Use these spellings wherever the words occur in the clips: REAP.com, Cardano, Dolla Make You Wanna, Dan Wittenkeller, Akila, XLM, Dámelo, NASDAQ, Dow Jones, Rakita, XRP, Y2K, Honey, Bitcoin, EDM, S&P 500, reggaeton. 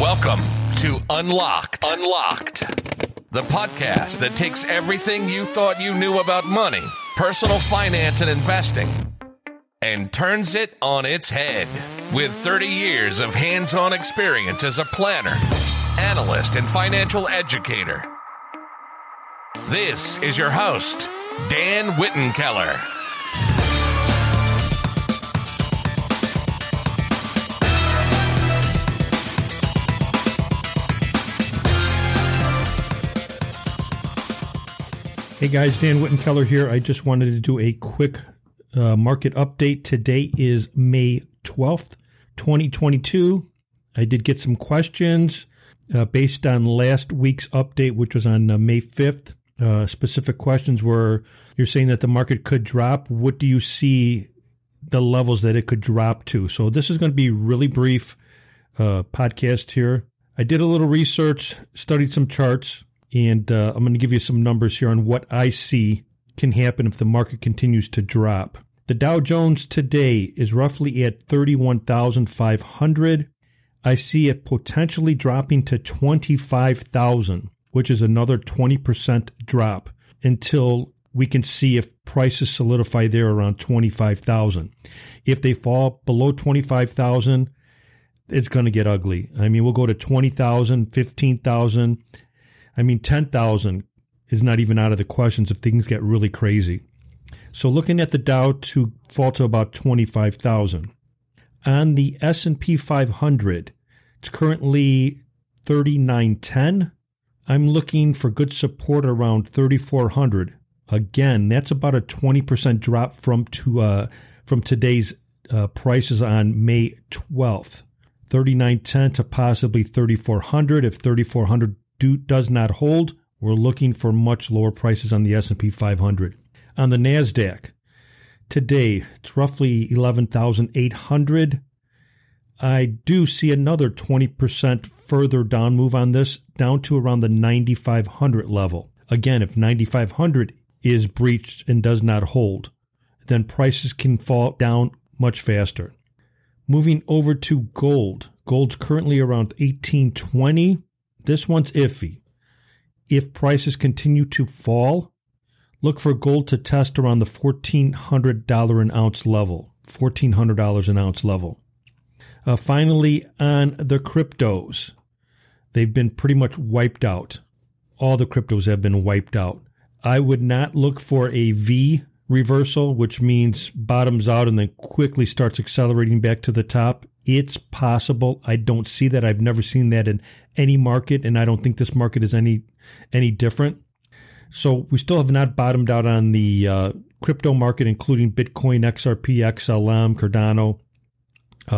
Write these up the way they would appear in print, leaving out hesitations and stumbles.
Welcome to Unlocked, the podcast that takes everything you thought you knew about money, personal finance, and investing, and turns it on its head with 30 years of hands-on experience as a planner, analyst, and financial educator. This is your host, Dan Wittenkeller. Hey guys, Dan Wittenkeller here. I just wanted to do a quick market update. Today is May 12th, 2022. I did get some questions based on last week's update, which was on May 5th. Specific questions were, you're saying that the market could drop. What do you see the levels that it could drop to? So this is going to be really brief podcast here. I did a little research, studied some charts. And I'm going to give you some numbers here on what I see can happen if the market continues to drop. The Dow Jones today is roughly at 31,500. I see it potentially dropping to 25,000, which is another 20% drop until we can see if prices solidify there around 25,000. If they fall below 25,000, it's going to get ugly. I mean, we'll go to 20,000, 15,000. I mean, 10,000 is not even out of the questions if things get really crazy. So looking at the Dow to fall to about 25,000. On the S&P 500, it's currently 3910. I'm looking for good support around 3400. Again, that's about a 20% drop from today's prices on May 12th. 3910 to possibly 3400. If 3400 does not hold, we're looking for much lower prices on the S&P 500. On the NASDAQ, today it's roughly 11,800. I do see another 20% further down move on this, down to around the 9,500 level. Again, if 9,500 is breached and does not hold, then prices can fall down much faster. Moving over to gold. Gold's currently around 1820. This one's iffy. If prices continue to fall, look for gold to test around the $1,400 an ounce level. $1,400 an ounce level. Finally, on the cryptos, they've been pretty much wiped out. All the cryptos have been wiped out. I would not look for a V reversal, which means bottoms out and then quickly starts accelerating back to the top. It's possible. I don't see that. I've never seen that in any market, and I don't think this market is any different. So we still have not bottomed out on the crypto market, including Bitcoin, XRP, XLM, Cardano.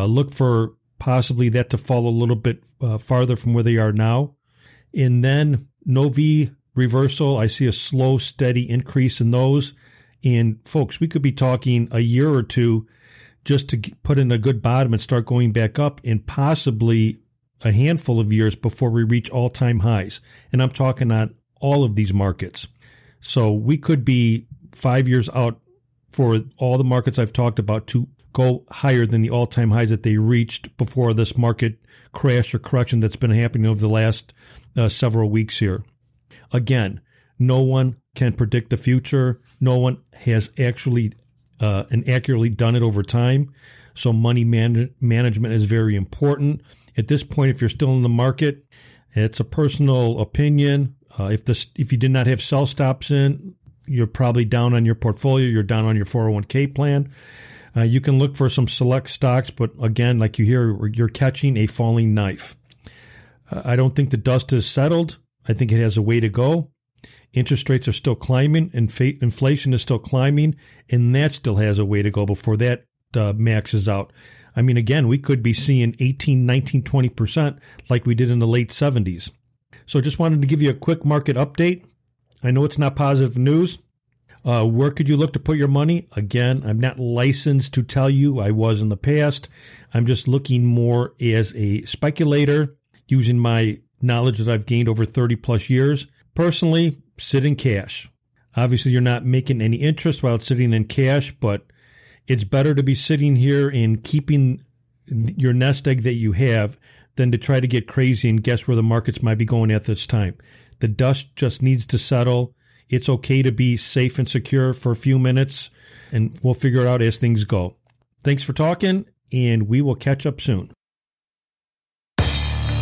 Look for possibly that to fall a little bit farther from where they are now. And then no V reversal. I see a slow, steady increase in those. And folks, we could be talking a year or two just to put in a good bottom and start going back up in possibly a handful of years before we reach all-time highs. And I'm talking on all of these markets. So we could be 5 years out for all the markets I've talked about to go higher than the all-time highs that they reached before this market crash or correction that's been happening over the last several weeks here. Again, no one can predict the future. No one has actually and accurately done it over time. So money management is very important. At this point, if you're still in the market, it's a personal opinion. If you did not have sell stops in, you're probably down on your portfolio. You're down on your 401k plan. You can look for some select stocks, but again, like you hear, you're catching a falling knife. I don't think the dust has settled. I think it has a way to go. Interest rates are still climbing, and inflation is still climbing, and that still has a way to go before that maxes out. I mean, again, we could be seeing 18, 19, 20% like we did in the late 70s. So just wanted to give you a quick market update. I know it's not positive news. Where could you look to put your money? Again, I'm not licensed to tell you. I was in the past. I'm just looking more as a speculator using my knowledge that I've gained over 30 plus years. Personally, sit in cash. Obviously, you're not making any interest while it's sitting in cash, but it's better to be sitting here and keeping your nest egg that you have than to try to get crazy and guess where the markets might be going at this time. The dust just needs to settle. It's okay to be safe and secure for a few minutes, and we'll figure it out as things go. Thanks for talking, and we will catch up soon.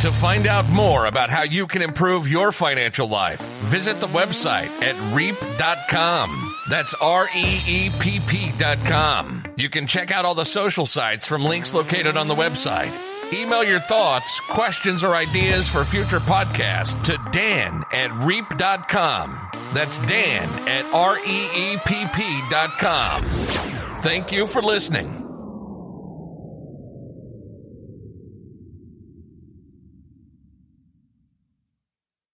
To find out more about how you can improve your financial life, visit the website at REAP.com. That's REEPP.com. You can check out all the social sites from links located on the website. Email your thoughts, questions, or ideas for future podcasts to Dan at REAP.com. That's Dan at REEPP.com. Thank you for listening.